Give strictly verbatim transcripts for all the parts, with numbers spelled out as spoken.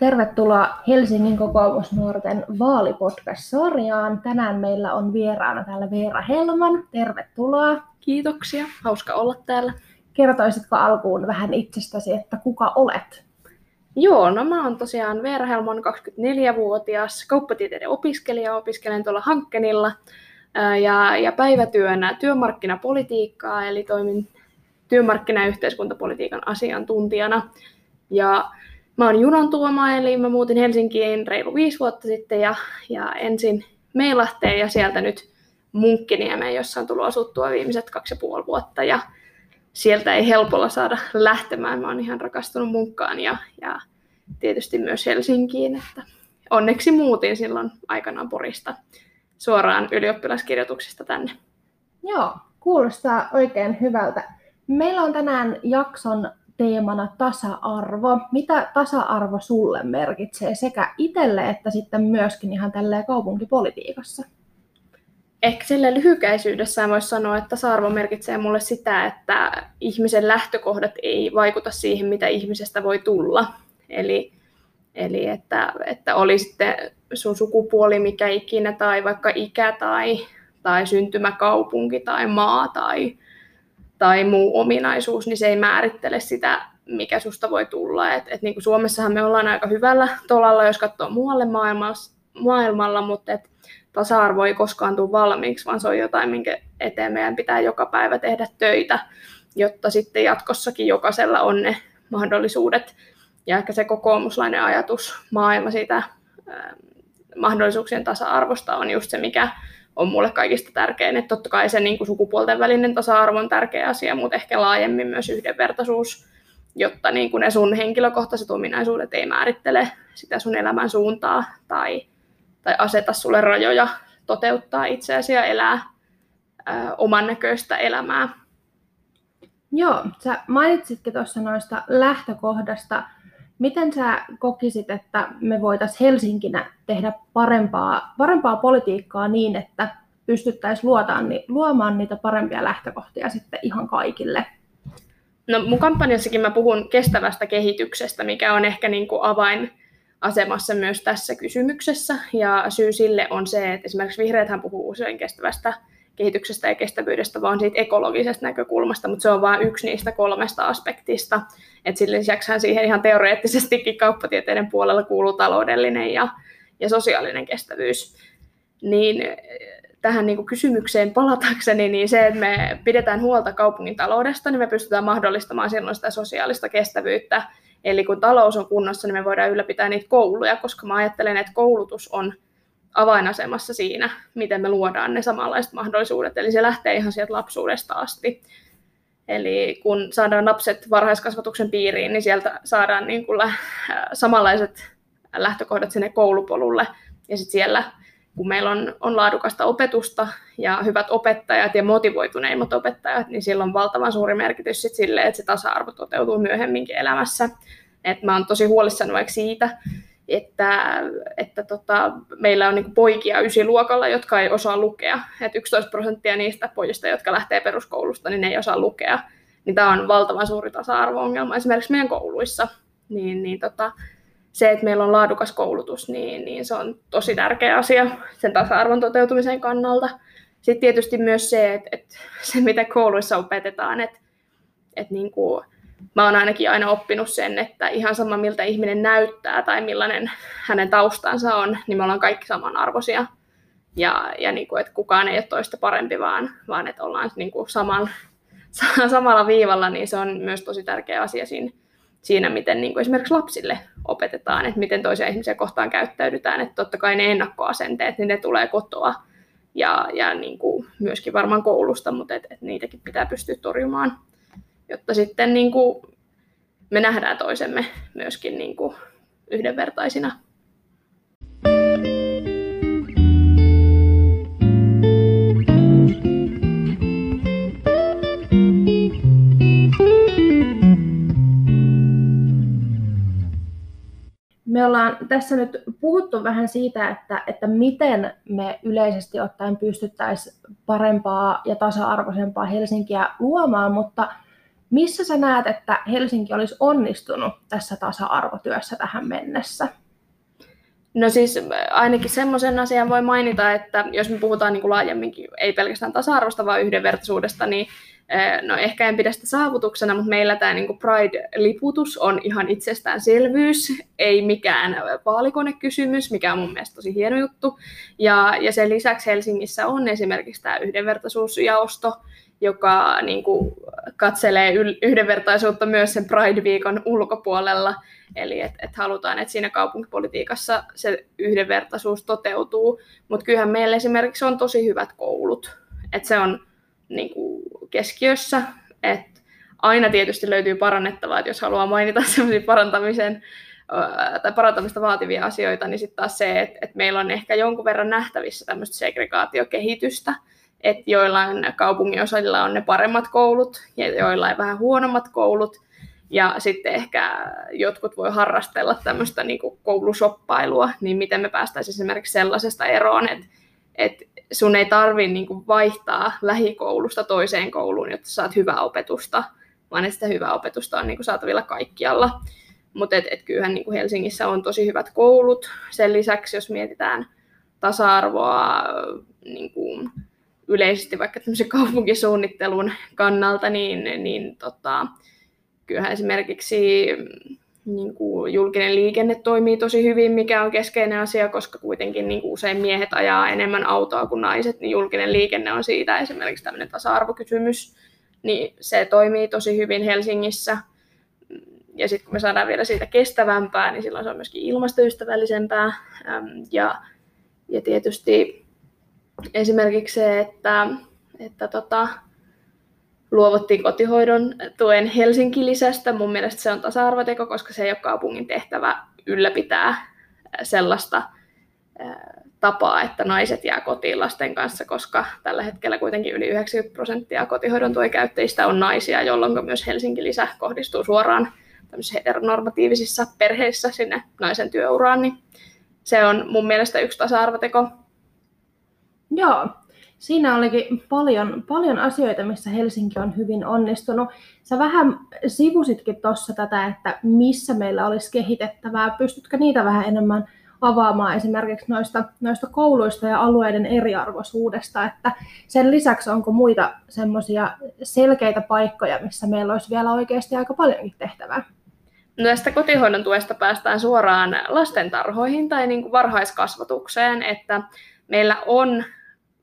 Tervetuloa Helsingin kokoomusnuorten vaalipodcast-sarjaan. Tänään meillä on vieraana täällä Veera Helman. Tervetuloa. Kiitoksia. Hauska olla täällä. Kertoisitko alkuun vähän itsestäsi, että kuka olet? Joo, no mä oon tosiaan Veera Helman, kaksikymmentäneljävuotias kauppatieteiden opiskelija. Opiskelen tuolla Hankkenilla ja, ja päivätyönä työmarkkinapolitiikkaa, eli toimin työmarkkina- ja yhteiskuntapolitiikan asiantuntijana. Ja mä oon junantuoma, eli mä muutin Helsinkiin reilu viisi vuotta sitten ja, ja ensin Meilahteen ja sieltä nyt Munkkiniemeen, jossa on tullut asuttua viimeiset kaksi ja puoli vuotta. Ja sieltä ei helpolla saada lähtemään. Mä oon ihan rakastunut Munkkaan ja, ja tietysti myös Helsinkiin. Että onneksi muutin silloin aikanaan Porista suoraan ylioppilaskirjoituksista tänne. Joo, kuulostaa oikein hyvältä. Meillä on tänään jakson teemana tasa-arvo. Mitä tasa-arvo sulle merkitsee sekä itselle että sitten myöskin ihan tälleen kaupunkipolitiikassa? Ehkä sille lyhykäisyydessä voisi sanoa, että tasa-arvo merkitsee mulle sitä, että ihmisen lähtökohdat ei vaikuta siihen, mitä ihmisestä voi tulla. Eli, eli että, että oli sitten sun sukupuoli mikä ikinä tai vaikka ikä tai, tai syntymäkaupunki tai maa tai tai muu ominaisuus, niin se ei määrittele sitä, mikä susta voi tulla. Et, et niin kuin Suomessahan me ollaan aika hyvällä tolalla, jos katsoo muualle maailmalla, mutta et tasa-arvo ei koskaan tule valmiiksi, vaan se on jotain, minkä eteen meidän pitää joka päivä tehdä töitä, jotta sitten jatkossakin jokaisella on ne mahdollisuudet. Ja ehkä se kokoomuslainen ajatus maailma siitä äh, mahdollisuuksien tasa-arvosta on just se, mikä on mulle kaikista tärkein. Että totta kai se niin kuin sukupuolten välinen tasa-arvo on tärkeä asia, mutta ehkä laajemmin myös yhdenvertaisuus, jotta niin kuin ne sun henkilökohtaiset ominaisuudet ei määrittele sitä sun elämän suuntaa tai, tai aseta sulle rajoja toteuttaa itseäsi ja elää ää, oman näköistä elämää. Joo, sä mainitsitkin tuossa noista lähtökohdasta. Miten sä kokisit, että me voitaisiin Helsinkinä tehdä parempaa, parempaa politiikkaa niin, että pystyttäisiin luomaan niitä parempia lähtökohtia sitten ihan kaikille? No mun kampanjassakin mä puhun kestävästä kehityksestä, mikä on ehkä niin kuin avainasemassa myös tässä kysymyksessä. Ja syy sille on se, että esimerkiksi vihreäthän puhuu usein kestävästä kehityksestä ja kestävyydestä, vaan siitä ekologisesta näkökulmasta, mutta se on vain yksi niistä kolmesta aspektista. Et sen lisäksihän siihen ihan teoreettisestikin kauppatieteiden puolella kuuluu taloudellinen ja, ja sosiaalinen kestävyys. Niin tähän niin kuin kysymykseen palatakseni, niin se, että me pidetään huolta kaupungin taloudesta, niin me pystytään mahdollistamaan silloin sitä sosiaalista kestävyyttä. Eli kun talous on kunnossa, niin me voidaan ylläpitää niitä kouluja, koska mä ajattelen, että koulutus on avainasemassa siinä, miten me luodaan ne samanlaiset mahdollisuudet. Eli se lähtee ihan sieltä lapsuudesta asti. Eli kun saadaan lapset varhaiskasvatuksen piiriin, niin sieltä saadaan niin kuin samanlaiset lähtökohdat sinne koulupolulle. Ja sitten siellä, kun meillä on, on laadukasta opetusta ja hyvät opettajat ja motivoituneimmat opettajat, niin sillä on valtavan suuri merkitys sit sille, että se tasa-arvo toteutuu myöhemminkin elämässä. Et mä oon tosi huolissani vaikka siitä, että, että tota, meillä on niinku poikia ysiluokalla, jotka ei osaa lukea. Et yksitoista prosenttia niistä pojista, jotka lähtee peruskoulusta, niin ne ei osaa lukea. Niin tämä on valtavan suuri tasa-arvo-ongelma esimerkiksi meidän kouluissa. Niin, niin tota, se, että meillä on laadukas koulutus, niin, niin se on tosi tärkeä asia sen tasa-arvon toteutumisen kannalta. Sitten tietysti myös se, että, että se mitä kouluissa opetetaan, että, että niin kuin mä oon ainakin aina oppinut sen, että ihan sama miltä ihminen näyttää tai millainen hänen taustansa on, niin me ollaan kaikki samanarvoisia. Ja, ja niin kuin, että kukaan ei ole toista parempi, vaan, vaan että ollaan niin kuin saman, samalla viivalla, niin se on myös tosi tärkeä asia siinä, siinä miten niin kuin esimerkiksi lapsille opetetaan, että miten toisia ihmisiä kohtaan käyttäydytään. Että totta kai ne ennakkoasenteet, niin ne tulee kotoa ja, ja niin kuin myöskin varmaan koulusta, mutta et, et niitäkin pitää pystyä torjumaan, jotta sitten niin kuin me nähdään toisemme myöskin niin kuin yhdenvertaisina. Me ollaan tässä nyt puhuttu vähän siitä, että, että miten me yleisesti ottaen pystyttäisiin parempaa ja tasa-arvoisempaa Helsinkiä luomaan, mutta Missä sä näet, että Helsinki olisi onnistunut tässä tasa-arvotyössä tähän mennessä? No siis ainakin semmoisen asian voi mainita, että jos me puhutaan niin kuin laajemminkin, ei pelkästään tasa-arvosta, vaan yhdenvertaisuudesta, niin no ehkä en pidä sitä saavutuksena, mutta meillä tämä niin kuin Pride-liputus on ihan itsestäänselvyys, ei mikään vaalikonekysymys, mikä on mun mielestä tosi hieno juttu. Ja, ja sen lisäksi Helsingissä on esimerkiksi tämä yhdenvertaisuusjaosto, joka niin kuin katselee yhdenvertaisuutta myös sen Pride-viikon ulkopuolella. Eli että et halutaan, että siinä kaupunkipolitiikassa se yhdenvertaisuus toteutuu. Mutta kyllähän meillä esimerkiksi on tosi hyvät koulut. Että se on niin kuin keskiössä. Et aina tietysti löytyy parannettavaa, että jos haluaa mainita sellaisia parantamisen tai parantamista vaativia asioita, niin sitten taas se, että et meillä on ehkä jonkun verran nähtävissä tämmöistä segregaatiokehitystä. Että joillain kaupunginosilla on ne paremmat koulut ja joillain vähän huonommat koulut. Ja sitten ehkä jotkut voi harrastella tämmöistä niin kuin koulusoppailua, niin miten me päästäisiin esimerkiksi sellaisesta eroon, että, että sun ei tarvitse niin kuin vaihtaa lähikoulusta toiseen kouluun, jotta saat hyvää opetusta, vaan että sitä hyvää opetusta on niin kuin saatavilla kaikkialla. Mutta et, et kyllähän niin kuin Helsingissä on tosi hyvät koulut. Sen lisäksi, jos mietitään tasa-arvoa niin kuin yleisesti vaikka tämmöisen kaupunkisuunnittelun kannalta, niin, niin tota, kyllähän esimerkiksi niin kuin julkinen liikenne toimii tosi hyvin, mikä on keskeinen asia, koska kuitenkin niin kuin usein miehet ajaa enemmän autoa kuin naiset, niin julkinen liikenne on siitä esimerkiksi tämmöinen tasa-arvokysymys, niin se toimii tosi hyvin Helsingissä. Ja sitten kun me saadaan vielä siitä kestävämpää, niin silloin se on myöskin ilmastoystävällisempää. Ja, ja tietysti esimerkiksi se, että, että tota, luovuttiin kotihoidon tuen Helsinki-lisästä. Mun mielestä se on tasa-arvoteko, koska se ei ole kaupungin tehtävä ylläpitää sellaista tapaa, että naiset jää kotiin lasten kanssa, koska tällä hetkellä kuitenkin yli yhdeksänkymmentä prosenttia kotihoidon tuen käyttäjistä on naisia, jolloin myös Helsinki-lisä kohdistuu suoraan tämmöisissä heteronormatiivisissa perheissä sinne naisen työuraan. Niin se on mun mielestä yksi tasa-arvoteko. Joo, siinä olikin paljon, paljon asioita, missä Helsinki on hyvin onnistunut. Sä vähän sivusitkin tuossa tätä, että missä meillä olisi kehitettävää. Pystytkö niitä vähän enemmän avaamaan esimerkiksi noista, noista kouluista ja alueiden eriarvoisuudesta? Että sen lisäksi onko muita semmoisia selkeitä paikkoja, missä meillä olisi vielä oikeasti aika paljonkin tehtävää? No tästä kotihoidon tuesta päästään suoraan lastentarhoihin tai niin kuin varhaiskasvatukseen, että meillä on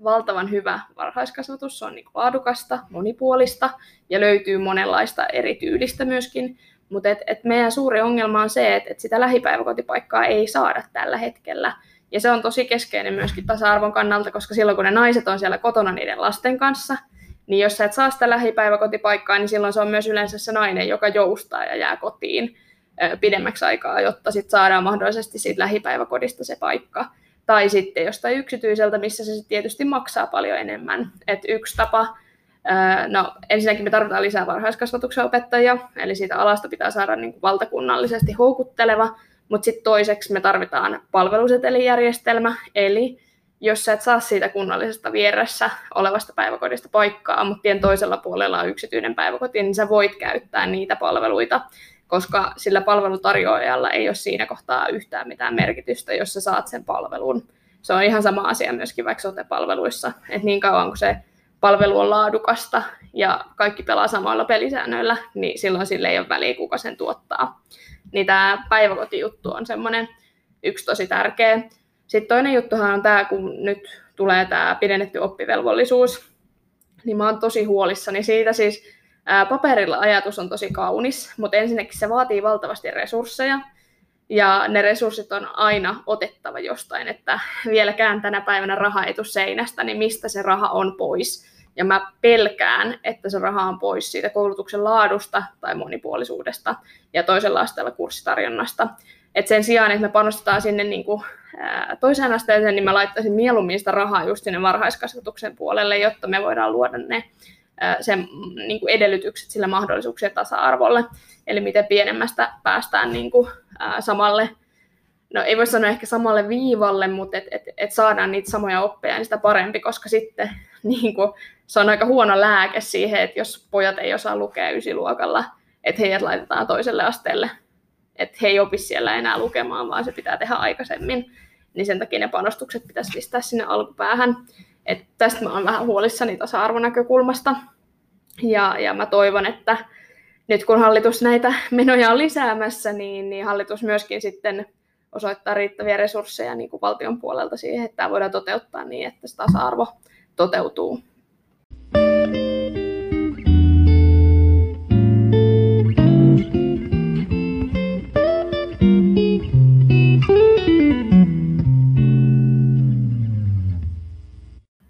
valtavan hyvä varhaiskasvatus, se on niin laadukasta, monipuolista ja löytyy monenlaista eri tyylistä myöskin, mutta et, et meidän suuri ongelma on se, että et sitä lähipäiväkotipaikkaa ei saada tällä hetkellä. Ja se on tosi keskeinen myöskin tasa-arvon kannalta, koska silloin kun ne naiset on siellä kotona niiden lasten kanssa, niin jos sä et saa sitä lähipäiväkotipaikkaa, niin silloin se on myös yleensä se nainen, joka joustaa ja jää kotiin pidemmäksi aikaa, jotta sit saadaan mahdollisesti siitä lähipäiväkodista se paikka. Tai sitten jostain yksityiseltä, missä se tietysti maksaa paljon enemmän. Et yksi tapa, no ensinnäkin me tarvitaan lisää varhaiskasvatuksen opettajia, eli siitä alasta pitää saada niin kuin valtakunnallisesti houkutteleva, mutta sitten toiseksi me tarvitaan palvelusetelijärjestelmä, eli jos sä et saa siitä kunnallisesta vieressä olevasta päiväkodista paikkaa, mutta tien toisella puolella on yksityinen päiväkoti, niin sä voit käyttää niitä palveluita, koska sillä palvelutarjoajalla ei ole siinä kohtaa yhtään mitään merkitystä, jos sä saat sen palvelun. Se on ihan sama asia myöskin vaikka sote-palveluissa, että niin kauan kun se palvelu on laadukasta ja kaikki pelaa samoilla pelisäännöillä, niin silloin sille ei ole väliä, kuka sen tuottaa. Niin tämä päiväkotijuttu on semmoinen yksi tosi tärkeä. Sitten toinen juttuhan on tämä, kun nyt tulee tämä pidennetty oppivelvollisuus, niin mä oon tosi huolissani siitä siis. Paperilla ajatus on tosi kaunis, mutta ensinnäkin se vaatii valtavasti resursseja ja ne resurssit on aina otettava jostain, että vieläkään tänä päivänä raha ei tule seinästä, niin mistä se raha on pois. Ja mä pelkään, että se raha on pois siitä koulutuksen laadusta tai monipuolisuudesta ja toisella asteella kurssitarjonnasta. Et sen sijaan, että me panostetaan sinne niinku toiseen asteeseen, niin mä laittaisin mieluummin sitä rahaa just sinne varhaiskasvatuksen puolelle, jotta me voidaan luoda ne sen niin kuin edellytykset sillä mahdollisuuksien tasa-arvolle, eli miten pienemmästä päästään niin kuin, ää, samalle, no ei voi sanoa ehkä samalle viivalle, mutta että et, et saadaan niitä samoja oppeja, niin sitä parempi, koska sitten niin kuin, se on aika huono lääke siihen, että jos pojat ei osaa lukea ysiluokalla, että heidät laitetaan toiselle asteelle, että he ei opi siellä enää lukemaan, vaan se pitää tehdä aikaisemmin, niin sen takia ne panostukset pitäisi pistää sinne alkupäähän. Et tästä mä oon vähän huolissani tasa-arvonäkökulmasta, ja, ja mä toivon, että nyt kun hallitus näitä menoja on lisäämässä, niin, niin hallitus myöskin sitten osoittaa riittäviä resursseja niin kuin valtion puolelta siihen, että tämä voidaan toteuttaa niin, että se tasa-arvo toteutuu.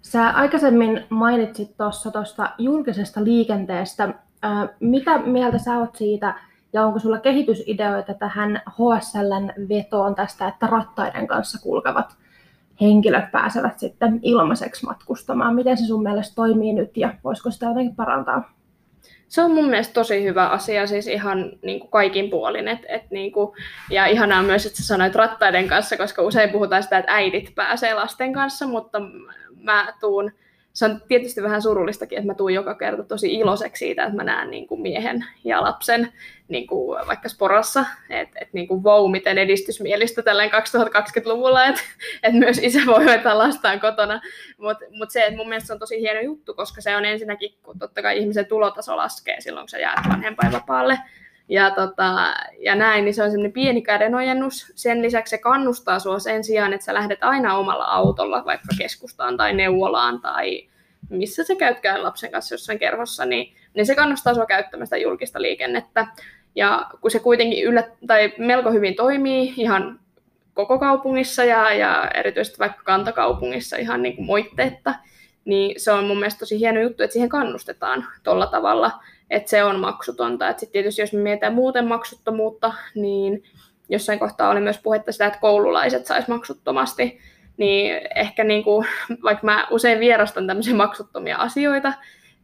Sä aikaisemmin mainitsit tuossa tuosta julkisesta liikenteestä. Mitä mieltä sä oot siitä ja onko sulla kehitysideoita tähän H S L:n vetoon tästä, että rattaiden kanssa kulkevat henkilöt pääsevät sitten ilmaiseksi matkustamaan? Miten se sun mielestä toimii nyt ja voisiko sitä jotenkin parantaa? Se on mun mielestä tosi hyvä asia, siis ihan niin kuin kaikin puolin. Et, et niin kuin, ja ihanaa myös, että sä sanoit rattaiden kanssa, koska usein puhutaan sitä, että äidit pääsee lasten kanssa, mutta mä tuun, se on tietysti vähän surullistakin, että mä tuun joka kerta tosi iloiseksi siitä, että mä näen niin kuin miehen ja lapsen niin kuin vaikka sporassa. Että et niin kuin wow, miten edistysmielistä tälleen kaksituhattakaksikymmentäluvulla, että et myös isä voi hoitaa lastaan kotona. Mutta mut se, että mun mielestä se on tosi hieno juttu, koska se on ensinnäkin, kun totta kai ihmisen tulotaso laskee silloin, kun sä jäät vanhempainvapaalle. Ja, tota, ja näin, niin se on semmoinen pieni kädenojennus. Sen lisäksi se kannustaa sua sen sijaan, että sä lähdet aina omalla autolla, vaikka keskustaan tai neuvolaan tai missä sä käytkään lapsen kanssa jossain kerhossa, niin, niin se kannustaa sua käyttämästä julkista liikennettä. Ja kun se kuitenkin yllät, tai melko hyvin toimii ihan koko kaupungissa ja, ja erityisesti vaikka kantakaupungissa ihan niin kuin moitteetta, niin se on mun mielestä tosi hieno juttu, että siihen kannustetaan tuolla tavalla. Että se on maksutonta. Sitten tietysti jos me mietitään muuten maksuttomuutta, niin jossain kohtaa oli myös puhetta sitä, että koululaiset sais maksuttomasti. Niin ehkä niin kuin, vaikka mä usein vierastan tämmöisiä maksuttomia asioita,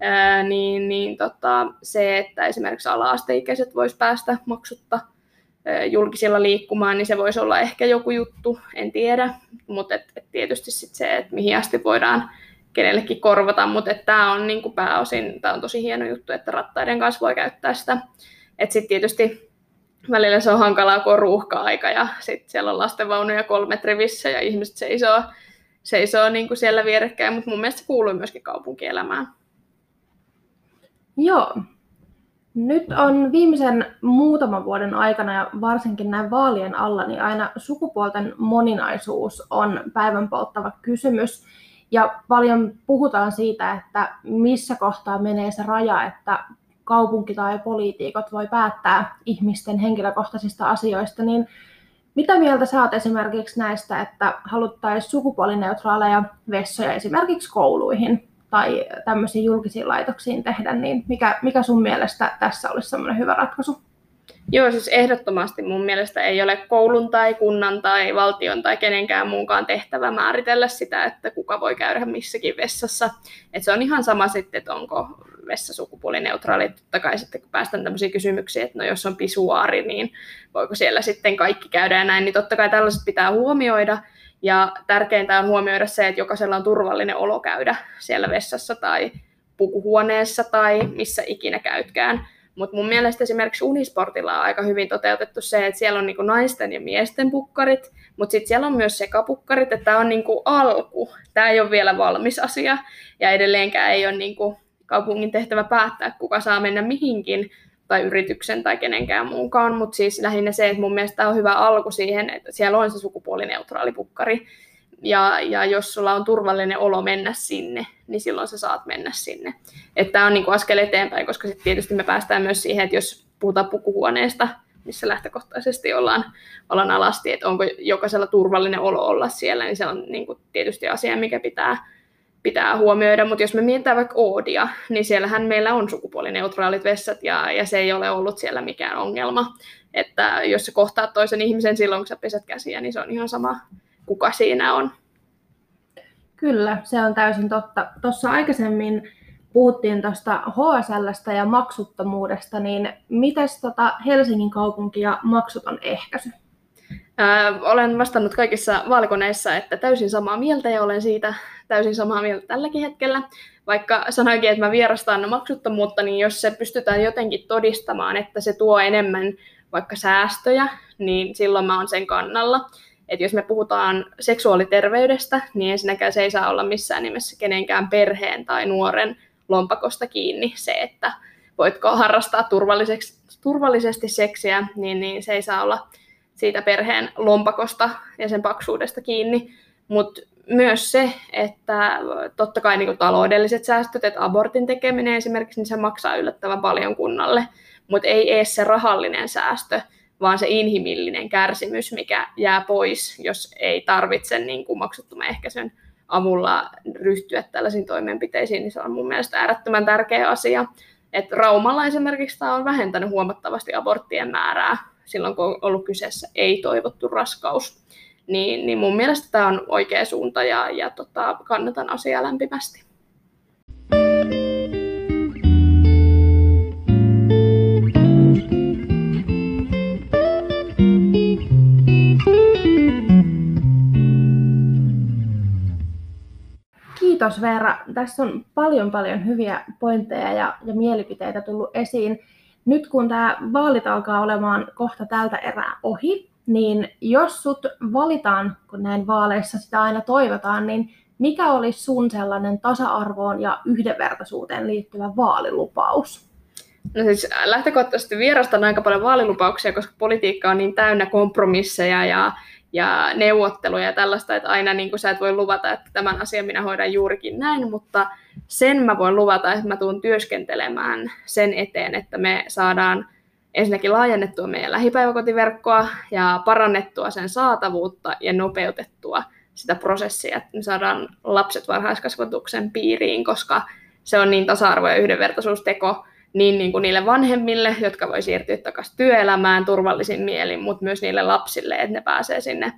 ää, niin, niin tota, se, että esimerkiksi ala-asteikäiset vois päästä maksutta ää, julkisilla liikkumaan, niin se voisi olla ehkä joku juttu, en tiedä. Mutta et, et tietysti sit se, että mihin asti voidaan kenellekin korvata, mutta tämä on niinku pääosin, tämä on tosi hieno juttu, että rattaiden kanssa voi käyttää sitä. Et sit tietysti välillä se on hankalaa, kun on ruuhka-aika ja sit siellä on lastenvaunuja kolmet rivissä ja ihmiset seisoo, seisoo niinku siellä vierekkäin, mutta mun mielestä se kuuluu myöskin kaupunkielämään. Joo. Nyt on viimeisen muutaman vuoden aikana ja varsinkin näin vaalien alla, niin aina sukupuolten moninaisuus on päivänpolttava kysymys. Ja paljon puhutaan siitä, että missä kohtaa menee se raja, että kaupunki tai poliitikot voi päättää ihmisten henkilökohtaisista asioista. Niin mitä mieltä sä oot esimerkiksi näistä, että haluttaisiin sukupuolineutraaleja vessoja esimerkiksi kouluihin tai tämmöisiin julkisiin laitoksiin tehdä, niin mikä, mikä sun mielestä tässä olisi semmoinen hyvä ratkaisu? Joo, siis ehdottomasti mun mielestä ei ole koulun tai kunnan tai valtion tai kenenkään muunkaan tehtävä määritellä sitä, että kuka voi käydä missäkin vessassa. Et se on ihan sama sitten, että onko vessa sukupuolineutraali. Totta kai sitten kun päästään tämmöisiä kysymyksiä, että no jos on pisuaari, niin voiko siellä sitten kaikki käydä ja näin, niin totta kai tällaiset pitää huomioida. Ja tärkeintä on huomioida se, että jokaisella on turvallinen olo käydä siellä vessassa tai pukuhuoneessa tai missä ikinä käytkään. Mutta mun mielestä esimerkiksi Unisportilla on aika hyvin toteutettu se, että siellä on niinku naisten ja miesten pukkarit, mutta sitten siellä on myös sekapukkarit, että tämä on niinku alku. Tämä ei ole vielä valmis asia ja edelleenkään ei ole niinku kaupungin tehtävä päättää, kuka saa mennä mihinkin tai yrityksen tai kenenkään muunkaan, mutta siis lähinnä se, että mun mielestä tämä on hyvä alku siihen, että siellä on se sukupuolineutraali pukkari ja, ja jos sulla on turvallinen olo mennä sinne, niin silloin sä saat mennä sinne. Että tämä on niinku askel eteenpäin, koska sitten tietysti me päästään myös siihen, että jos puhutaan pukuhuoneesta, missä lähtökohtaisesti ollaan, ollaan alasti, että onko jokaisella turvallinen olo olla siellä, niin se on niinku tietysti asia, mikä pitää, pitää huomioida. Mutta jos me mietitään vaikka Oodia, niin siellähän meillä on sukupuolineutraalit vessat ja, ja se ei ole ollut siellä mikään ongelma. Että jos sä kohtaat toisen ihmisen silloin, kun sä pesät käsiä, niin se on ihan sama, kuka siinä on. Kyllä, se on täysin totta. Tuossa aikaisemmin puhuttiin tuosta H S L:stä ja maksuttomuudesta, niin mites tota Helsingin kaupunki ja maksuton ehkäisy? Öö, olen vastannut kaikissa vaalikoneissa, että täysin samaa mieltä, ja olen siitä täysin samaa mieltä tälläkin hetkellä. Vaikka sanoinkin, että mä vierastan maksuttomuutta, niin jos se pystytään jotenkin todistamaan, että se tuo enemmän vaikka säästöjä, niin silloin mä oon sen kannalla. Et jos me puhutaan seksuaaliterveydestä, niin ensinnäkään se ei saa olla missään nimessä kenenkään perheen tai nuoren lompakosta kiinni se, että voitko harrastaa turvallisesti seksiä, niin, niin se ei saa olla siitä perheen lompakosta ja sen paksuudesta kiinni. Mutta myös se, että totta kai niinku taloudelliset säästöt, että abortin tekeminen esimerkiksi, niin se maksaa yllättävän paljon kunnalle, mutta ei ees se rahallinen säästö, vaan se inhimillinen kärsimys, mikä jää pois, jos ei tarvitse niinku maksuttoman ehkäisyn avulla ryhtyä tällaisiin toimenpiteisiin, niin se on mun mielestä äärettömän tärkeä asia. Et Raumalla esimerkiksi tämä on vähentänyt huomattavasti aborttien määrää silloin, kun on ollut kyseessä ei-toivottu raskaus. Niin, niin mun mielestä tämä on oikea suunta ja, ja tota, kannatan asiaa lämpimästi. Kiitos Veera. Tässä on paljon paljon hyviä pointteja ja, ja mielipiteitä tullut esiin. Nyt kun tämä vaalit alkaa olemaan kohta tältä erää ohi, niin jos sut valitaan, kun näin vaaleissa sitä aina toivotaan, niin mikä olisi sun sellainen tasa-arvoon ja yhdenvertaisuuteen liittyvä vaalilupaus? No siis lähtökohtaisesti vierastan aika paljon vaalilupauksia, koska politiikka on niin täynnä kompromisseja ja, ja neuvotteluja ja tällaista, että aina niin kuin sä et voi luvata, että tämän asian minä hoidan juurikin näin, mutta sen mä voin luvata, että mä tuun työskentelemään sen eteen, että me saadaan ensinnäkin laajennettua meidän lähipäiväkotiverkkoa ja parannettua sen saatavuutta ja nopeutettua sitä prosessia, että me saadaan lapset varhaiskasvatuksen piiriin, koska se on niin tasa-arvo- ja yhdenvertaisuusteko niin, niin kuin niille vanhemmille, jotka voi siirtyä takaisin työelämään turvallisin mielin, mutta myös niille lapsille, että ne pääsee sinne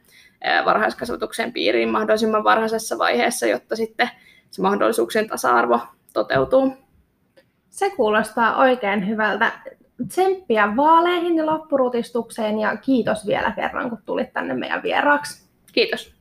varhaiskasvatuksen piiriin mahdollisimman varhaisessa vaiheessa, jotta sitten se mahdollisuuksien tasa-arvo toteutuu. Se kuulostaa oikein hyvältä. Tsemppiä vaaleihin ja loppurutistukseen ja kiitos vielä kerran, kun tulit tänne meidän vieraaksi. Kiitos.